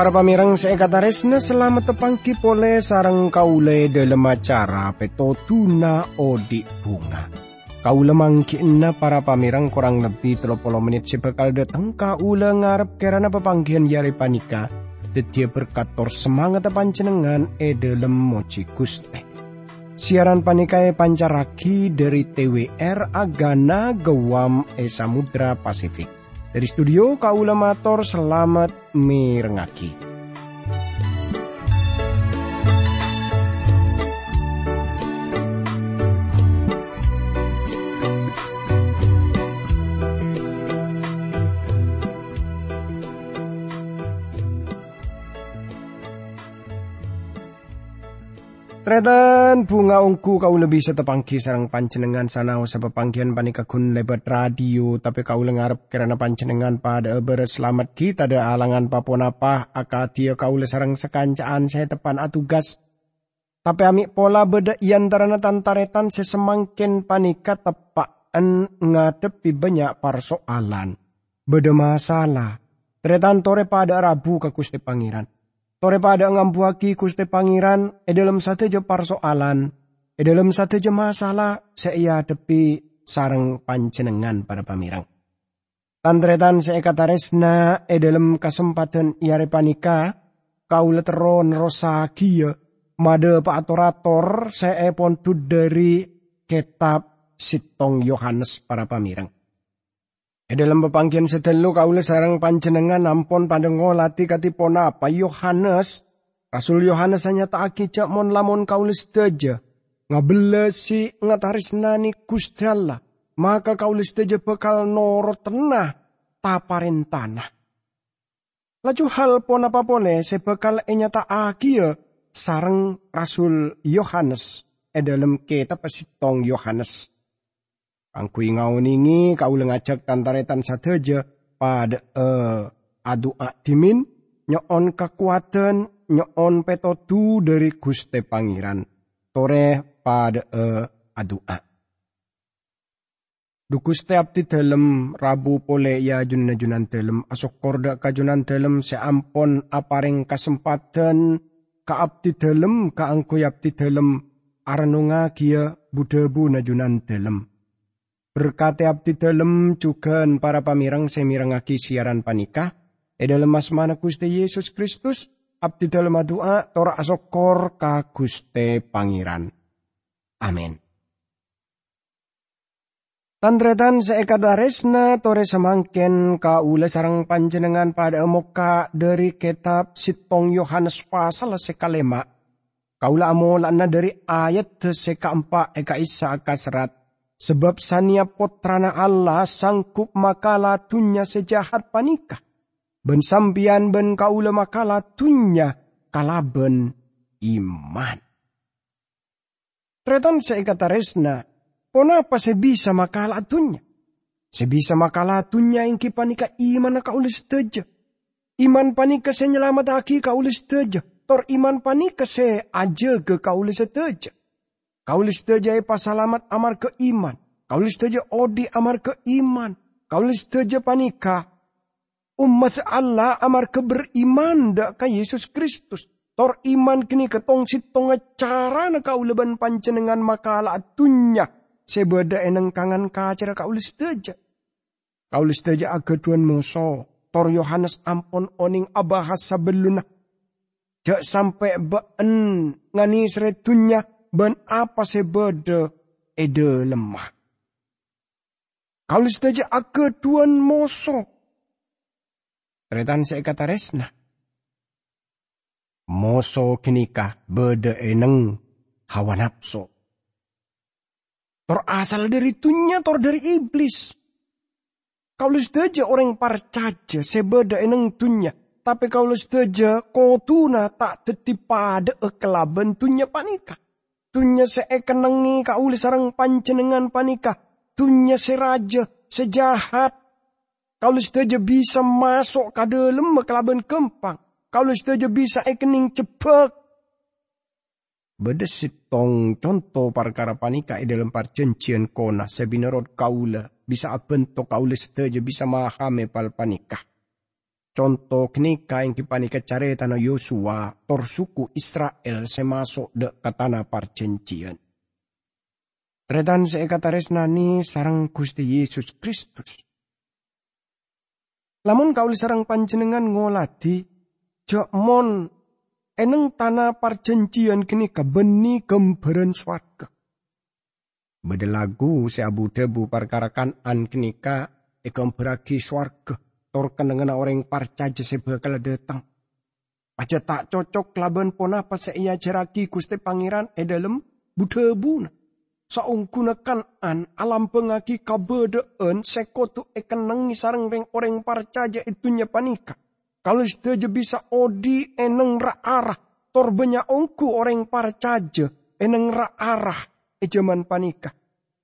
Para pamirang seekatares na salamat tepangki pole sarang kaule dalam acara Petotuna Odik Bunga. Kaule mangkin na para pamirang kurang lebih 30 menit sebekal datang kaule ngarep kerana pepanggihan yari panika. Detia berkator semangat panjenengan dalam moci guste. Siaran panikai pancaraki dari TWR Agana Gewam Samudra Pasifik. Dari studio kaula matur selamat mirengaki. Tretan bunga ungku kaula bisa tepangki sarang panjenengan sanau sapepanggihan panikagun lebat radio tapi kaula ngarep kerana panjenengan pada berselamat kita ada alangan paponapa akadia kaula sarang sekancaan saya tepan atugas tapi amik pola beda yantarana tantaretan sesemangkin panika tepaan ngadepi banyak persoalan beda masalah. Tretan tore pada Rabu ke Gusti Pangeran. Tore pada ngambuaki Gusti Pangeran, dalam sateja persoalan, dalam sateja masalah, saya depi sarang panjenengan para pamirang. Tantretan saya kataresna, dalam kesempatan iare panika, kaula teron rosakia, made paatorator, saya pontud dari kitab Sitong Yohanes para pamirang. Dalam pepanggian sedelu kaula sarang panjenengan ampun pandengolati katipona apa Yohanes. Rasul Yohanes hanya tak akijak mon lamun kaula sedaja. Ngabelesi ngatarisnani Gusti Allah. Maka kaula sedaja bekal noro tenah taparin tanah. Laju hal pon apa boleh sebekal nyata akijak sarang Rasul Yohanes. Dalam kitab Sitong Yohanes. Angkui ngauningi kaula ngajak tantaretan sadeja pada adua dimin nyoon kekuatan nyoon petodu dari Gusti Pangeran tore pada adua. Du Gusti abdi dalem Rabu pole ya junan-junan dalem asok korda kajunan dalem seampon aparing kesempatan ka abdi dalem ka angkui abdi dalem arenunga kia budebu najunan dalem. Berkati abdi dalem juga para pamirang semirangaki siaran panikah. Dalam asmana Gusti Yesus Kristus, abdi dalem doa tora asokor ka Gusti Pangeran. Amin. Tandretan seekadaresna tore semangken kaula sarang panjenengan pada moka dari kitab Sitong Yohanes pasal sekalema. Kaula amolana dari ayat seka 4 eka isa kasrat. Sebab sania potrana Allah sangkup makala dunya sejahat panikah. Ben sambian ben kaula makala dunya kalaben iman. Tretan seikataresna, ponapa sebisa makala dunya? Sebisa makala dunya ingki panika iman kaula sedaja. Iman panika senyelamat aki kaula sedaja. Tor iman panika se aja ke kaula sedaja. Kaula sedaja pasalamat amar ke iman. Kaula sedaja odi amar ke iman. Kaula sedaja panika. Umat Allah amar ke beriman dak ka Yesus Kristus. Tor iman kini ketong sitong carana kaula ban panjenengan makala dunya. Sebeda eneng kangan kacara kaula sedaja. Kaula sedaja agaduan mungso. Tor Yohanes ampun oning abahasa beluna. Jak sampai been ngani seretunya. Ben apa sebeda ede lemah. Kaula sedaja ageduan moso. Tretan seikataresna. Moso kinikah beda eneng hawa nafsu. Tor asal dari dunya, tor dari iblis. Kaula sedaja orang parcaja sebeda eneng dunya. Tapi kaula sedaja kotuna tak tetip pada kelaben dunya panikah. Tunya seekenengi kaula sarang panjenengan panikah. Tunya seraja sejahat. Kaula sedaja bisa masuk ka dalem kelaben kempang. Kaula sedaja bisa ekening cepek. Beda sitong contoh perkara panikah dalam perjanjian kona sebinerot kaula bisa abentuk kaula sedaja bisa mahame pal panikah. Contohnya kain kipanika caretana Yosua torsuku Israel semasuk dek katana perjanjian. Tredan seekataresnani sarang Gusti Yesus Kristus. Lamun kauli sarang panjenengan ngoladi jok mon eneng tanah perjanjian kini kebeni gemberan swarga. Bedelagu seabu debu perkarakan an kenika egemberagi swarga. Tor kenengan orang parcaja sebakal datang. Aja tak cocok laban pona pas ia ceraki Gusti Pangeran edalem budebuna. Saunggunakan an alam pengaki kabedeen sekotu ekenengi sareng reng orang parcaja itu nyepanika. Kalau sudah bisa odi eneng ra arah. Tor banyak ongku orang parcaja eneng ra arah ejaman panika.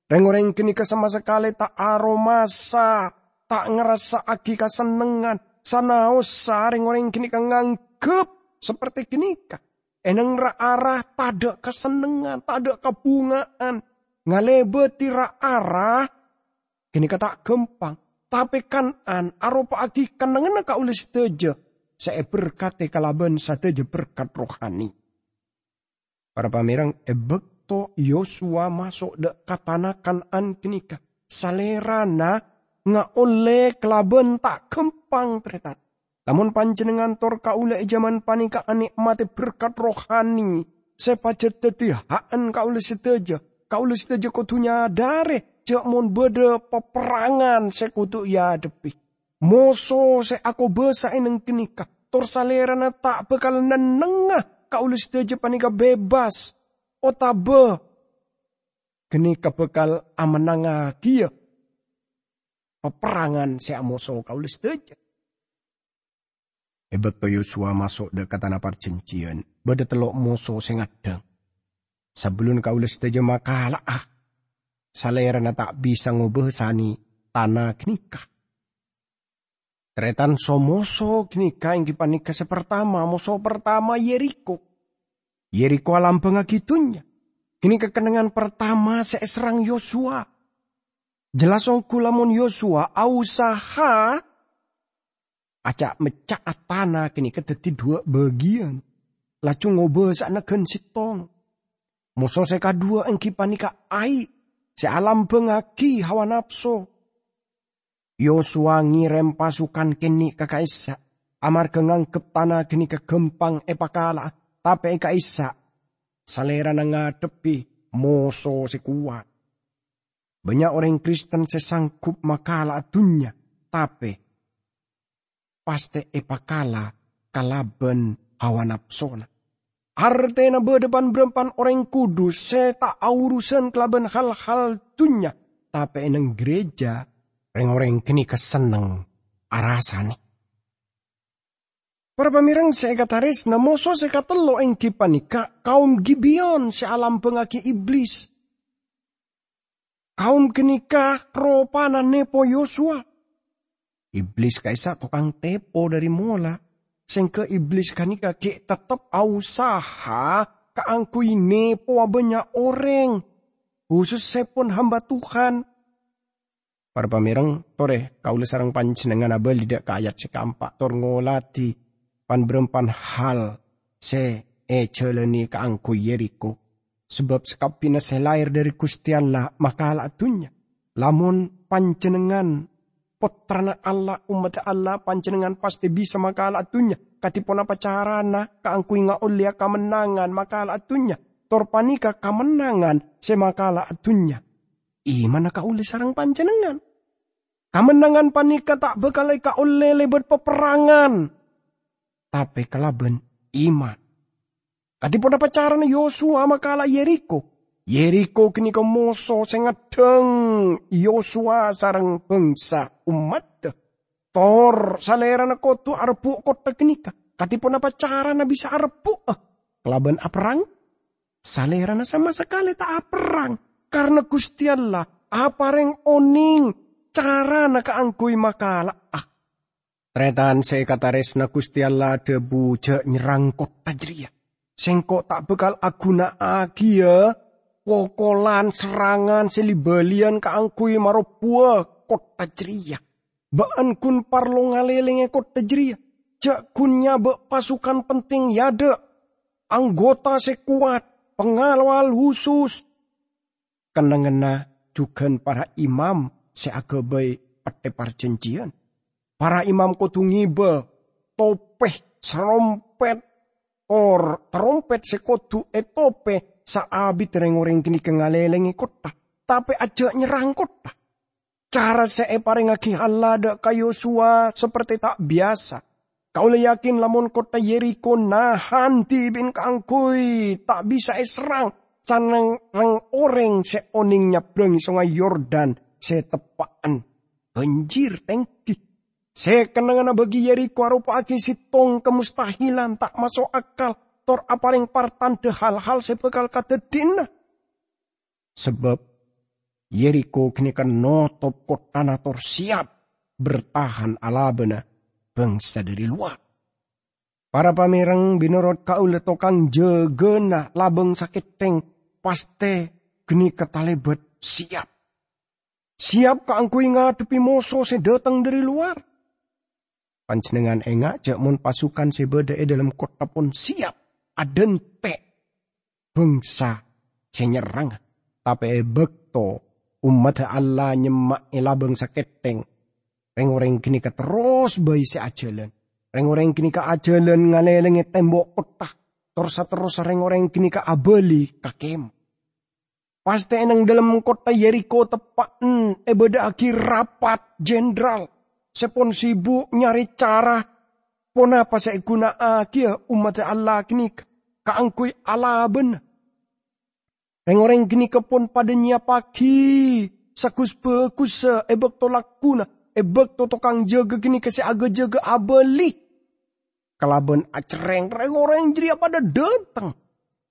Reng-orang kenika sama sekali tak aromasa. Tak ngerasa aki kasenengan. Sanaos saring orang kini nganggep seperti kenika. Eneng ra arah tada kesenengan, tada kebungaan. Ngalebeti ra arah kenika tak gempang. Tapi kan an aropa aki kenengan ka ulis teje. Saya berkati kalaban sateje berkat rohani. Para pamirang ebekto Yosua masuk dekat tanah Kanaan kenika. Salerana nga oleh kelaben tak gempang tretan. Lamun panjenengan tor kaula jaman panika nikmate berkat rohani. Sepajet dadi haan kaula seteja. Kaula seteja kudunya dare. Jek mun beda peperangan sekutu ya depi. Moso se aku besain neng kenika. Tor salerana tak bakal nenengah. Kaula seteja panika bebas. Otabe. Kenika bakal amenangah kia. Peperangan si amoso kaulis teja. Ebeto Yosua masuk dekat tanah perjanjian. Bada telok moso sengadeng. Sebelum kaulis teja makalah. Salerana tak bisa ngobesani tanah kenikah. Tretan so moso kenikah yang dipanika sepertama. Moso pertama Yeriko. Yeriko alam pengagitunya. Kini kekenangan pertama seserang Yosua. Jelas ongku lamun Yosua ausaha acak mecak tanah kini kedeti dua bagian. Lacu ngobesak negen sitong. Moso seka dua engki panika ai. Sealam bengaki hawa nafsu. Yosua ngirem pasukan kini ke Kaisa. Amar kenganggep tanah kini kegempang epakala. Tapi Kaisa salera ngadepi moso sekuat. Banyak orang Kristen sesangkup makala dunya, tapi paste epakala kalaben hawa nafsona. Artena berdepan berempan orang kudus, saya tak aurusan kelaben hal-hal dunya, tapi eneng gereja, orang-orang kini keseneng arasane. Para pamirang saya kataris, namoso saya katelo engki panika, kaum Gibeon sealam pengaki iblis. Kaum kenikah ropana nepo Yosua. Iblis Kaisa tukang tepo dari mola. Sengke iblis kanika ke tetep ausaha keangkui nepo abenya orang. Khusus sepon hamba Tuhan. Para pamireng tore kaula sareng panjenengan abel lidak ke ayat sekampak tor ngolati pan berempan hal se ejeleni keangkui Yeriko. Sebab sekapina selair dari Gusti Allah maka Allah dunya. Lamun panjenengan putrana Allah umat Allah panjenengan pasti bisa maka Allah dunya. Katipun apa carana kaangkui ngaulia kamenangan maka Allah dunya. Torpanika kamenangan semaka Allah dunya. Imana kauli sarang panjenengan. Kamenangan panika tak bakal kauli lebat peperangan. Tapi kalaben iman. Katipun apa carana Yosua makala Yeriko. Yeriko kini kemoso sengadeng Yosua sarang bangsa umat. Tor salerana kotu arbuk kota kenika. Katipun apa carana bisa arbuk. Kelaban aperang. Salerana sama sekali tak aperang. Karena Gusti Allah apareng oning carana keangkui makala. Tretan sekataresna Gusti Allah debu je nyerang kota Jeria. Sengkok tak bekal aguna agia, wokolan serangan silibalian keangkui maropua kota Jeria. Baan kun parlo ngalelenge kot tejriya. Jak kun nyabak pasukan penting yada. Anggota sekuat. Pengawal khusus. Kenengena jugan para imam seagabai pate parjenjian. Para imam kudu ngiba. Topeh serompet. Or terompet sekodu etope. Saabi tereng-oreng kini kengalelenge kota. Tapi ajak nyerang kota. Cara saya paring aki halada ka Yosua seperti tak biasa. Kau le yakin lamun kota Yeriko nahan tibin kangkui. Tak bisa serang. Canang reng oreng se oning nyabrang sungai Yordan. Se tepaan banjir tengki. Se kenangana bagi Yeriko arupa aki sitong kemustahilan tak masuk akal. Tor aparing partan de hal-hal se bekal kadedina. Sebab Yeriko kenikan notop kota nator siap bertahan alabena bangsa dari luar. Para pamereng binorot kaule tokang jegena labeng sakit teng paste geni ketalebet siap. Siap kaangkui ngadepi moso se datang dari luar. Panjenengan engak jakmun pasukan sebedai dalam kota pun siap adente bangsa senyerang tapi bekto umat Allah nyemak labeng saketeng. Reng-reng kini ke terus bayi seajalan. Reng-reng kini ke ajalan ngalelenge tembok kota. Terus reng-reng kini ke abali kakem. Pasti enang dalam kota Yeriko tepaen. Beda aki rapat jenderal. Sepon sibuk nyari cara. Pona apa seguna aki umat Allah kini kaangkui ala benar. Reng-reng gini kepon pada nyapaki. Sakus-bakus ebek tolak kuna. Ebek totokang jaga gini kasi aga jaga abali. Kalaban acereng. Reng-reng jeria pada datang.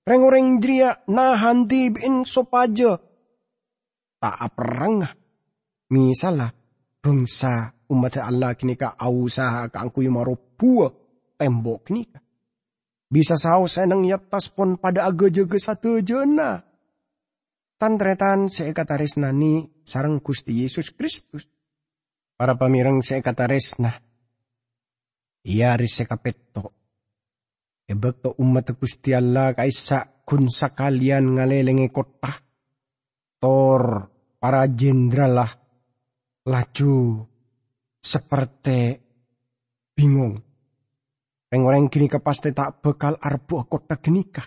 Reng-reng jeria nahan tibin sopaja. Tak perang. Misalah. Bangsa umat Allah gini ka ausaha kaangkui marupua. Tembok gini ka. Bisa saus enang yatas pon pada aga jaga satu jena. Tantretan seekataresnani sareng Gusti Yesus Kristus. Para pamireng seekataresna. Ia risekapeto. Ebekto umat Gusti Allah kaisa kun sakalian ngalelenge kota. Tor para jenderal lah. Laju seperti bingung. Reng-oreng kini kepaste tak bekal arbuh kota genikah.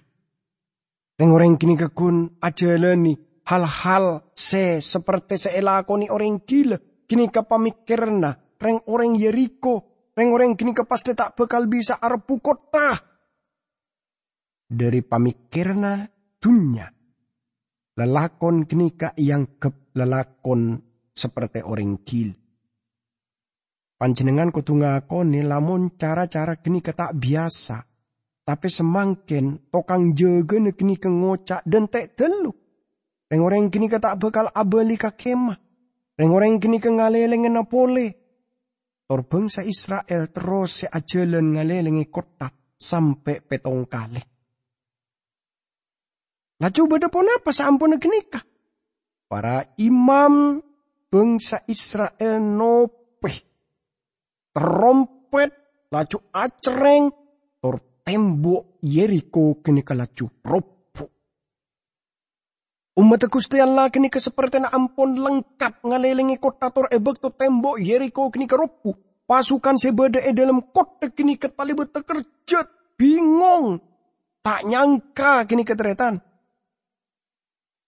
Reng-oreng kini kekun ajalani hal-hal seperti seelakoni orang gila. Kini kepamikirna reng-oreng Yeriko. Reng-oreng kini kepasti tak bakal bisa arpu kota. Dari pamikirna dunia. Lelakon kini yang gep lelakon seperti orang gila. Panjenengan kudu ngakoni lamun cara-cara kini ketak biasa. Tapi semangkin tokang jaga negini kengocak dan tek teluk. Reng-oreng kini ketak bakal abali kakemah. Reng-oreng kini kengaleleng napole. Torbangsa Israel terus seajalan ngalelengi kota sampai petong kali. Lah coba dapun apa sampun genikah? Para imam bangsa Israel nopeh. Terompet laju acereng. Tor tembok Yeriko kini kalaju ropuk. Umat Gusti Allah kini seperti na ampun lengkap ngalelengi kota tor ebek tor tembok Yeriko kini keropuk. Pasukan sebadai dalam kota kini ketalibet terkerjat bingung. Tak nyangka kini keteretan.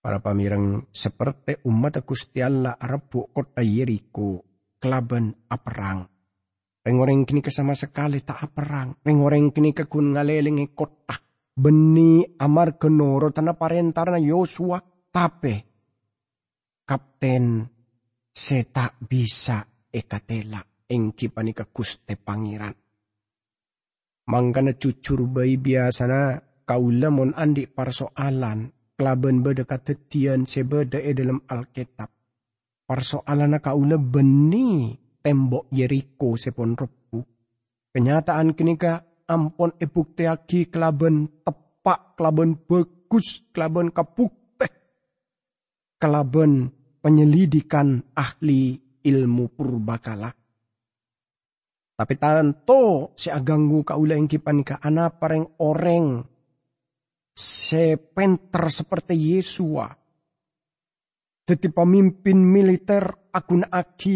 Para pamireng seperti umat Gusti Allah rebuk kota Yeriko kelaban aperang. Reng-oreng kini kesama sekali tak perang. Reng-oreng kini kekun ngalelingi kota. Beni amar genoro tanah parentarna Yosua. Tapi kapten setak bisa ekatela engkipani kekuste pangeran. Mangkana cucur bayi biasana kaula mon andik persoalan. Kelaben berdekat tetian sebedai dalam Alkitab. Persoalana kaula beni. Tembok Yeriko sepon repu. Kenyataan kenika ampon ebukteaki kelaben tepak, kelaben bagus, kelaben kapukteh. Kelaben penyelidikan ahli ilmu purbakala. Tapi tanto siaganggu kaulaing kipan ka ana pareng oreng sepenter seperti Yesua. Dadi pemimpin militer akun aki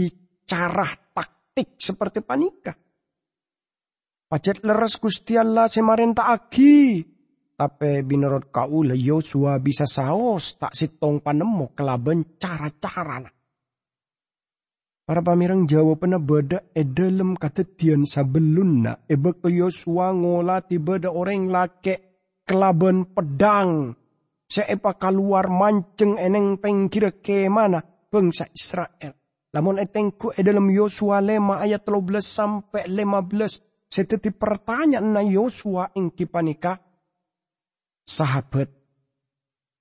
carah taktik seperti panika. Pacet leres Gusti Allah semarenta aki. Tapi binerot kaula Yosua bisa saos tak sitong panemu kelaben cara-carana. Para pamirang jawabana beda edalem katetian sabelunna ebek Yosua ngolati beda orang lake kelaben pedang. Seepa keluar manceng eneng pengkira ke mana bangsa Israel. Lamun etengku edalem Yosua lema ayat 13 sampai 15. Seteti pertanyaan na Yosua ingki panika. Sahabat,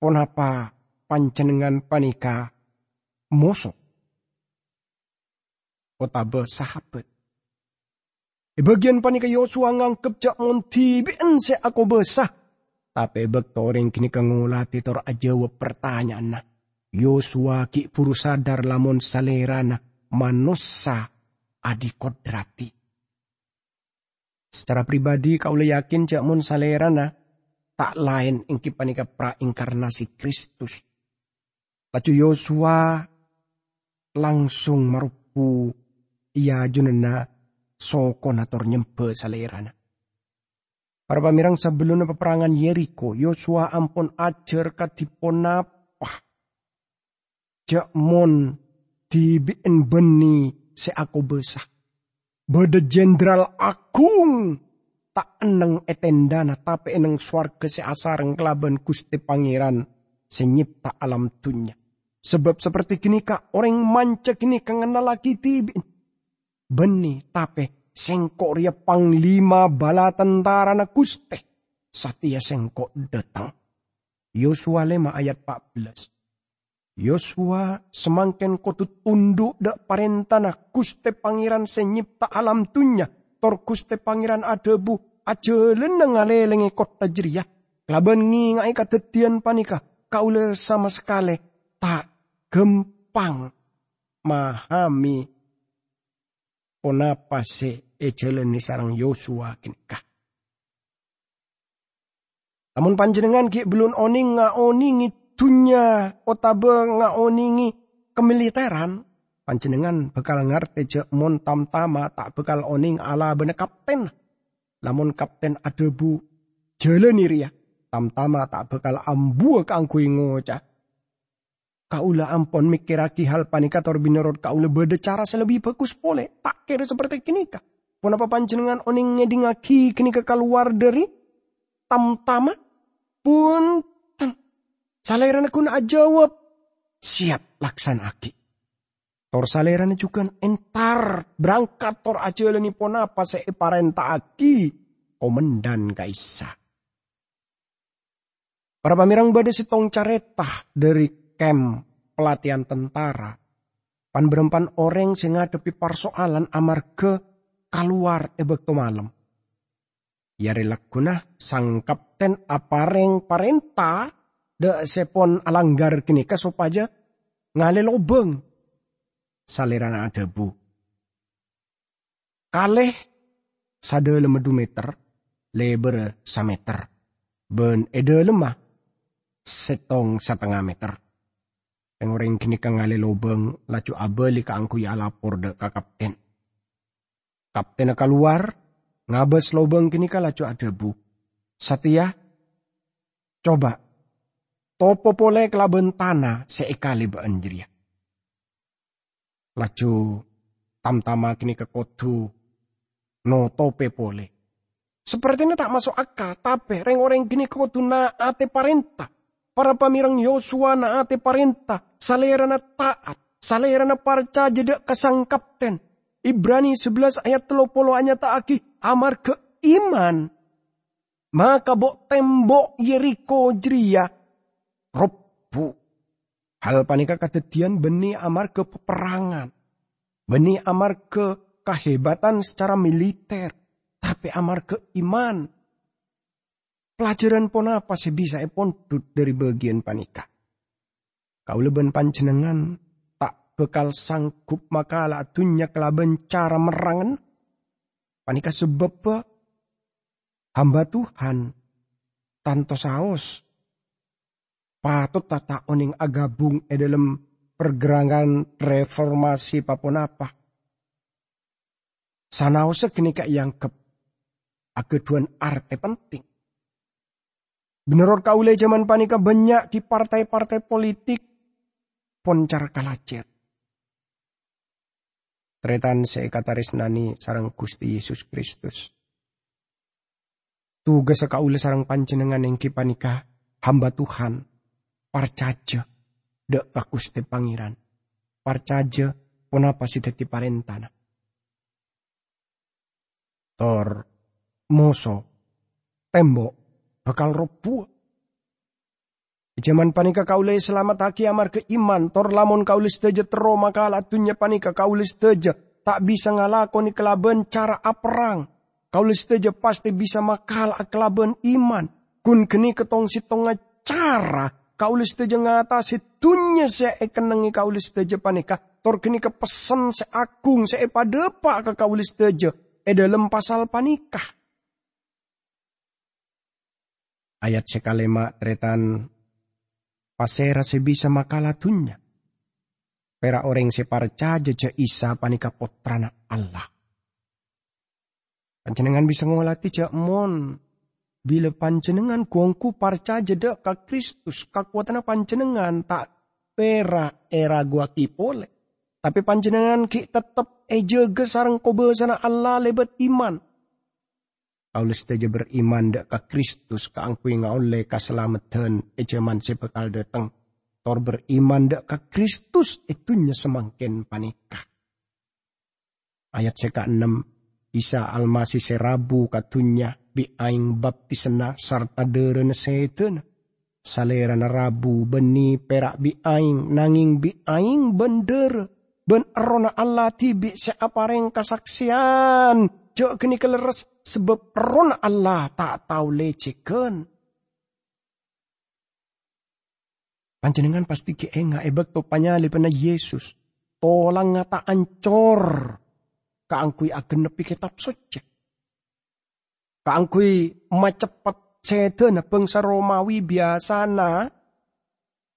ponapa pancenengan panika mosok? Otabe sahabat. Bagian panika Yosua nganggep jak monti bien se aku besah. Tapi bektoring kini kengulati tor ajawab pertanyaan. Yosua ki puru sadar lamun salerana manusa adikodrati. Secara pribadi kaule yakin jak mun salerana tak lain ingki panika prainkarnasi Kristus. Laju Yosua langsung marupu ia junena sokonator nyempe salerana. Para pamirang sebelum peperangan Yeriko, Yosua ampun ajar katipon napah. Jakmon dibien beni seaku besah. Beda jenderal akung tak eneng etendana tapi eneng swarga seasareng kelaban Gusti Pangeran senyipta alam dunya. Sebab seperti kini kak orang manca kini kengenal lagi dibien. Beni tape sengkok ria panglima bala tentara na Gusti satia sengkok datang. Yosua lema ayat 14. Yosua semangken kotu tunduk dak parentana Gusti Pangeran senyipta alam dunya tor Gusti Pangeran adebu aja leneng alelenge kota jeriah laban ngingai kadetian panika kaule sama sekali tak gempang mahami ponapa se ejeleni sarang Yosua kinikah. Namun panjenengan ki belum oning ngaoningi dunya otabe ngaoningi kemiliteran. Panjenengan bekal ngerti je mon tamtama tak bekal oning ala bene kapten. Lamun kapten adebu jeleni ria. Tamtama tak bekal ambua kangkui ngoca. Kaula ampon mikiraki hal panika tor binerot kaula beda cara selebih bagus pole. Tak kira seperti kinika. Punapa panjenengan oning ngedingaki kinika keluar dari tamtama pun ten. Salerana kuna jawab siap laksanaki. Tor salerana juga entar berangkat tor ajeleni ponapa seeparenta aki komandan kaisa. Para pamirang beda sitong caretah dari kem pelatihan tentara pan berempan orang sing ngadepi persoalan amarga keluar ebekto malam yarelak gunah sang kapten apareng parenta de sepon alanggar kini kesopaja ngale lobeng salerana adebu kaleh sadelem 2 meter leber 1 meter ben edelemah setong 1,5 meter. Pengoreng kini kangali lobeng, laju abeli kaangku ya lapor de ka kapten. Kapten keluar, ngabes lobeng kini ka laju adebu. Satya, coba, topo pole kelaben tanah seekali beendria. Laju tamtama kini ka kodu, no tope pole. Sepertinya tak masuk akal, tapi reng-oreng kini kodu naate parenta. Para pamirang Yosua naate parenta, salerana taat, salerana parca jedak kasang kapten. Ibrani 11 ayat 30 anyata aki, amar keiman. Maka bok tembok Yeriko jeria, robu. Hal panika kadetian beni amar ke peperangan. Beni amar ke kehebatan secara militer, tapi amar keiman. Pelajaran pon apa sebisa epon duduk dari bagian panika. Kau leben panjenengan tak bekal sanggup makalah dunya kelaben cara merangan. panika sebab hamba Tuhan tanto saos patut tata oning agabung edalem pergerakan reformasi papunapa. Sanaose kenika yang kep ageduan arte penting. Beneror kaule zaman panika banyak di partai-partai politik poncar kalacet. Tretan seekataris nani sarang Gusti Yesus Kristus. Tugas kaule sarang panjenengan yang kipanika hamba Tuhan. Parcaja dek Gusti Pangeran. Parcaja punapa si dadi parentana. Tor moso tembok bakal roboh. Jaman panika kaule selamat haki amar keiman. Tor lamun kaule sedaja tero maka latunya panika kaule sedaja tak bisa ngalakoni kelaben cara aperang. Kaule sedaja pasti bisa makal kelaben iman. Kun geni ketong sitonga cara kaule sedaja ngatasi dunya se'e kenengi kaule sedaja panika. Tor geni kepesen se'agung se'e padepa ke kaule sedaja. Dalam pasal panikah. Ayat sekalema tretan pasera sebisa makalatunya. Pera orang separca jaja Isa panika potrana Allah. Panjenengan bisa ngolati jak mon. Bila panjenengan guangku parca jeda ka Kristus kakuatana panjenengan tak pera era gua kipole. Tapi panjenengan ki tetep ejege sarang kobesana Allah lebet iman. Kaulus teje beriman dak ka Kristus kaangkui ngaoleh ka selametan ejeman sebekal dateng. Tor beriman dak ka Kristus itunya semangkin panikah. Ayat seka 6 Isa Almasih serabu katunya bi aing baptisena sarta derene setan. Salerana rabu beni perak bi aing nanging bi aing bendera. Ben arona Allah tibi seapareng kasaksian. Jok geni keleres sebab arona Allah tak tahu leceken. Panjenengan pasti keenga ebek topanya lepena Yesus. Tolang ngata ancor. Kaangkui agen nepi kitab suci. Kaangkui macepet sedena bangsa Romawi biasana.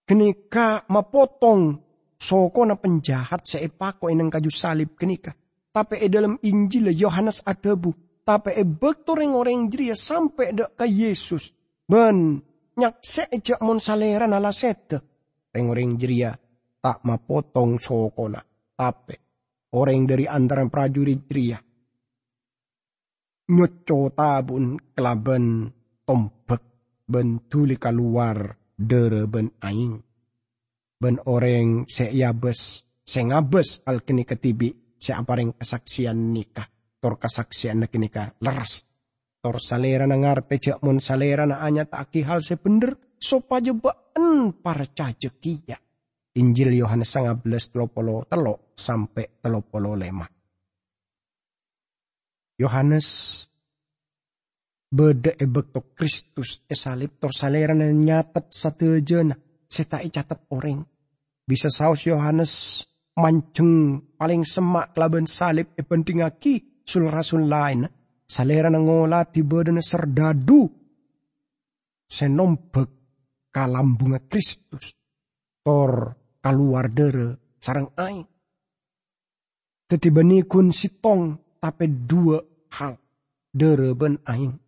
Genika mapotong. Soko na penjahat seepako inang kaju salib kenika. Tapi dalam Injil Yohanes adabu. Tapi bektoreng orang jiri sampai dek ke Yesus. Ben nyak seejak mon saleran ala sete. Orang jiri tak mapotong soko na. Tapi orang dari antara prajurit jiri nyoco tabun kelaben tombek bentuli keluar dereben aing. Ben orang se'yabes, se'ngabes al-kini ketibi, se'apareng kesaksian nikah. Tor kesaksian nikah leras. Tor salera na ngarte jakmun salera na anya ta'ki hal sebener, sopa jebaan parca jekiya. Injil Yohanes 19:33 sampai 35. Yohanes beda ebekto Kristus esalib tor salera na nyatet satu jena. Setai catat orang. Bisa saus Yohanes manceng paling semak kelaban salib epenting aki sul-rasul lain. Salera nangola tiba dana serdadu. Senombek kalambunga Kristus. Tor kaluar dere sarang aing. Tetibani kun sitong tapi dua hal. Dere ben aing.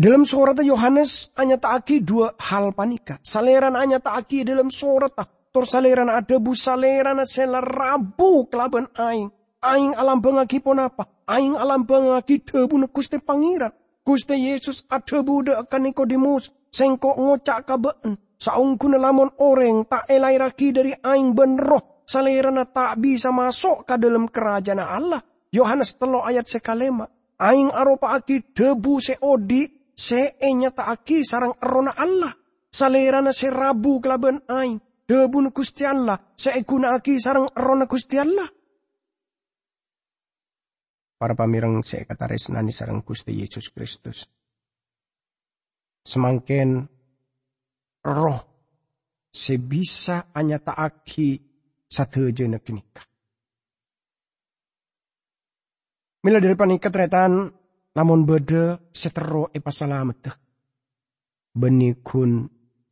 Dalam surata Yohanes hanya ta'aki dua hal panika. Saleran hanya ta'aki dalam surata. Tor saleran adabu saleran selerabu kelaban aing. Aing alam bengaki pon apa? Aing alam bengaki debu Gusti Pangeran. Gusti Yesus adabu dekan Nikodemus. Sengkok ngocak kabeen. Saungkun lamun orang tak elai raki dari aing benroh. Saleran tak bisa masuk ke dalam kerajaan Allah. Yohanes 3 ayat sekalema. Aing aropa aki debu seodi. Se enyata aki sarang arona Allah. Salerana serabu kelaban aing. Debun Gusti Allah. Se guna aki sarang arona Gusti Allah. Para pamireng se kata resnani sarang Gusti Yesus Kristus. Semangken roh sebisa anyata aki satu jenak nikah. Mila daripada ketretan lamun bede setero epasalametek. Benikun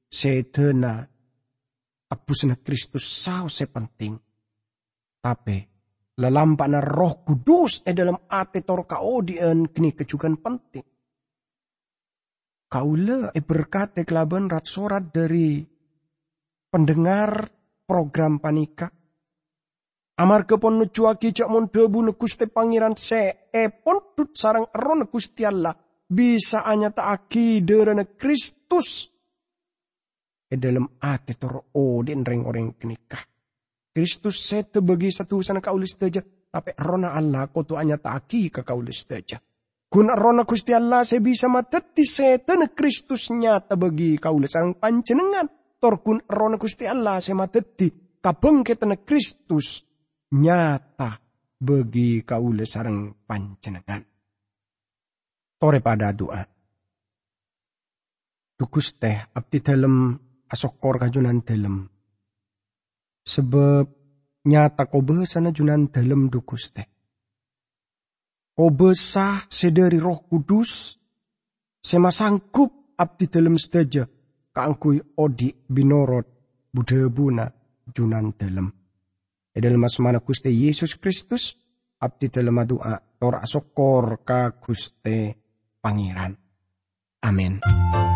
sedena apusna Kristus sause penting. Tapi lelampana Roh Kudus dalam ate torkaodien kini kejukan penting. Kaula berkat kelaban rat sorat dari pendengar program panika. Amarga pon nucuaki cak mon debu neguste pangeran se pon tut sarang ero negusti Allah bisa anyata aki derene Kristus dalam ate torkaodien reng-oreng kenikah. Kristus sete bagi satu sana kaulis teja, tapi rona Allah kotu anya taki ka kaulis teja. Guna rona Gusti Allah se bisa mateti seten Kristus nyata bagi kaulis sareng panjenengan. Tor gun rona Gusti Allah se mateti kabengketene Kristus nyata bagi kaulis sareng panjenengan. Tore pada doa. Dukus teh abdi dalem asokor kajunan dalem. Sebab nyata kau besana junan dalam dukuste. Kau besah sedari Roh Kudus. Sema sanggup abdi dalam sedaja. Kaangkui odik binorot budabuna junan dalam. Dalam asmana Gusti Yesus Kristus. Abdi dalam doa torak sokor ka Gusti Pangeran. Amin.